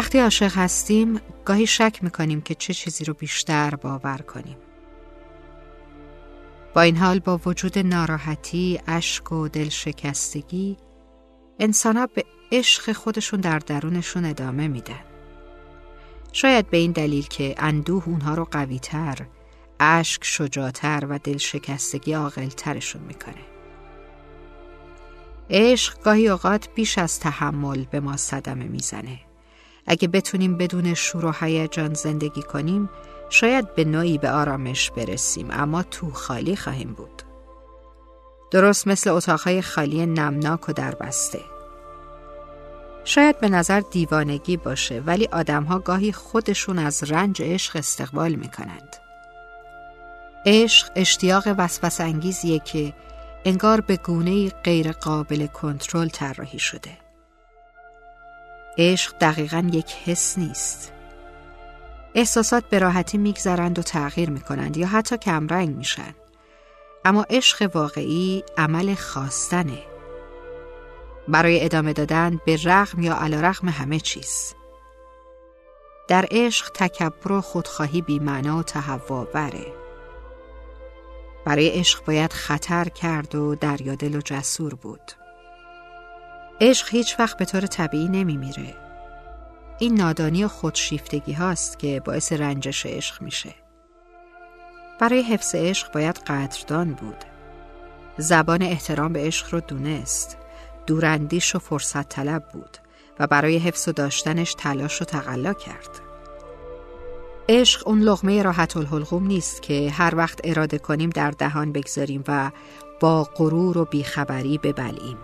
وقتی عاشق هستیم گاهی شک میکنیم که چه چیزی رو بیشتر باور کنیم. با این حال با وجود ناراحتی، اشک و دلشکستگی، انسان‌ها به عشق خودشون در درونشون ادامه میدن. شاید به این دلیل که اندوه اونها رو قوی‌تر، اشک شجاع‌تر و دلشکستگی عاقل‌ترشون میکنه. عشق گاهی اوقات بیش از تحمل به ما صدمه میزنه. اگه بتونیم بدون شور و هیجان زندگی کنیم، شاید به نوعی به آرامش برسیم، اما تو خالی خواهیم بود. درست مثل اتاقهای خالی نمناک و دربسته. شاید به نظر دیوانگی باشه، ولی آدم‌ها گاهی خودشون از رنج عشق استقبال می‌کنند. عشق اشتیاق وسوسه‌انگیزیه که انگار به گونه‌ای غیر قابل کنترل طراحی شده. عشق دقیقاً یک حس نیست. احساسات به راحتی میگذرند و تغییر میکنند یا حتی کمرنگ میشن. اما عشق واقعی عمل خواستنه. برای ادامه دادن به رغم یا علی رغم همه چیز. در عشق تکبر و خودخواهی بی‌معنا و تهوع بره. برای عشق باید خطر کرد و دریادل و جسور بود. عشق هیچ وقت به طور طبیعی نمیمیره. این نادانی و خودشیفتگی هاست که باعث رنجش عشق میشه. برای حفظ عشق باید قدردان بود. زبان احترام به عشق رو دونست. دوراندیش و فرصت طلب بود و برای حفظ و داشتنش تلاش و تقلا کرد. عشق اون لقمه راحت الحلقوم نیست که هر وقت اراده کنیم در دهان بگذاریم و با غرور و بیخبری ببلعیم.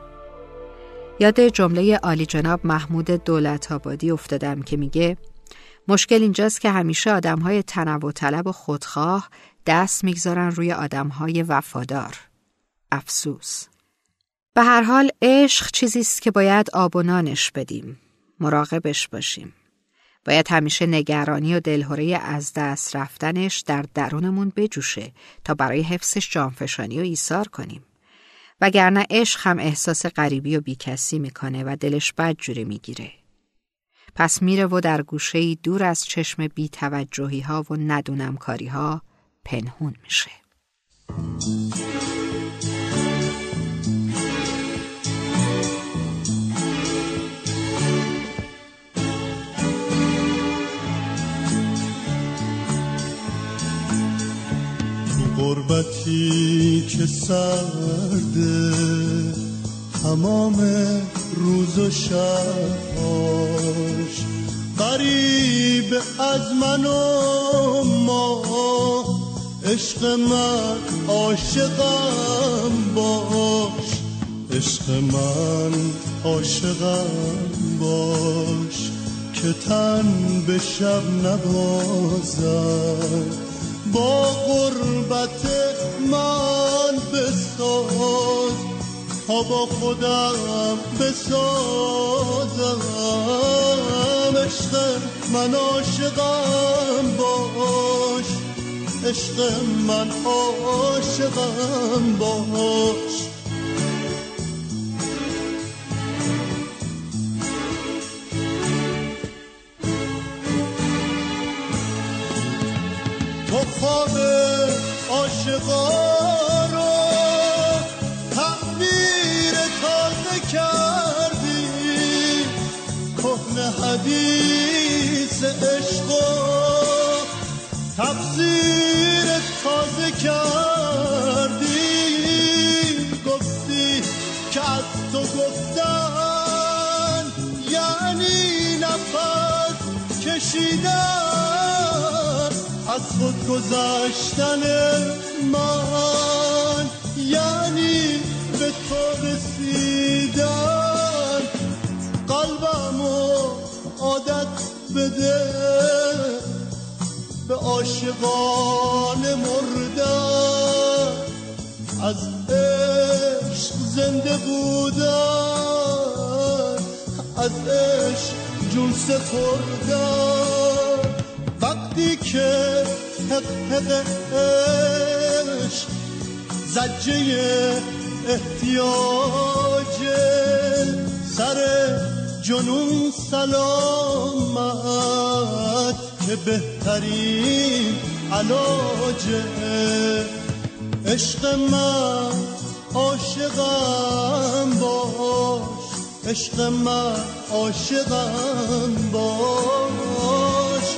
یاد جمله عالی جناب محمود دولتابادی افتادم که میگه مشکل اینجاست که همیشه آدم‌های تنوع طلب و خودخواه دست میگذارن روی آدم‌های وفادار. افسوس. به هر حال عشق چیزیست که باید آب و نانش بدیم. مراقبش باشیم. باید همیشه نگرانی و دلهوره از دست رفتنش در درونمون بجوشه تا برای حفظش جانفشانی و ایثار کنیم. وگرنه عشق هم احساس غریبی و بیکسی میکنه و دلش بدجوری میگیره. پس میره و در گوشه‌ای دور از چشم بی‌توجهی ها و ندونمکاری ها پنهون میشه. غربتی که سرده تمام روز و شبهاش قریب از من و ما عشق من عاشقم باش عشق من عاشقم باش که تن به شب نبازد با قربت من بساز تا با خودم بسازم عشق من عاشقم باش عشق من عاشقم باش خواب عاشقا رو تعمیر تازه کردی کهنه حدیث عشق و تفسیر تازه کردی گفتی که از تو گفتن یعنی نفس کشیدن از خود گذاشتن من یعنی به تو رسیدن قلبمو عادت بده به عاشقان مردن از عشق زنده بودن از عشق جون سپردن وقتی که حقش زجه احتیاج سر جنون سلامت که بهترین علاج عشق من، عاشقم باش، عشق من عاشقم باش،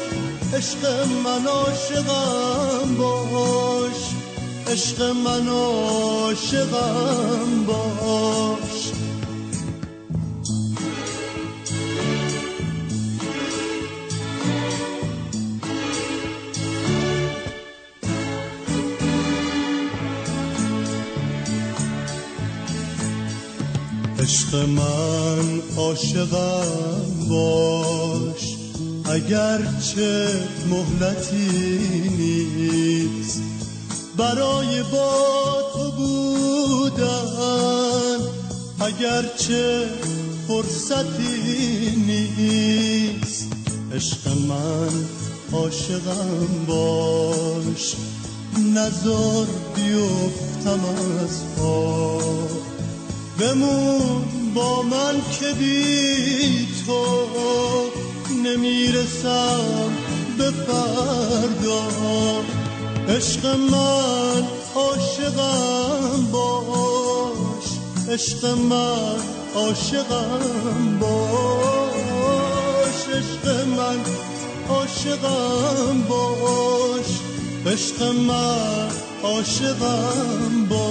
عشق من عاشقم باش، عشق من عاشقم باش. عشق من عاشقم باش، اگرچه مهلتی نیست برای با تو بودن، اگرچه فرصتی نیست. عشق من عاشقم باش، نذار بیفتم از پا، بمون با من که بی تو نمیرسم به فردا. عشق من عاشقم باش، عشق من عاشقم باش، عشق من عاشقم باش، عشق من عاشقم باش.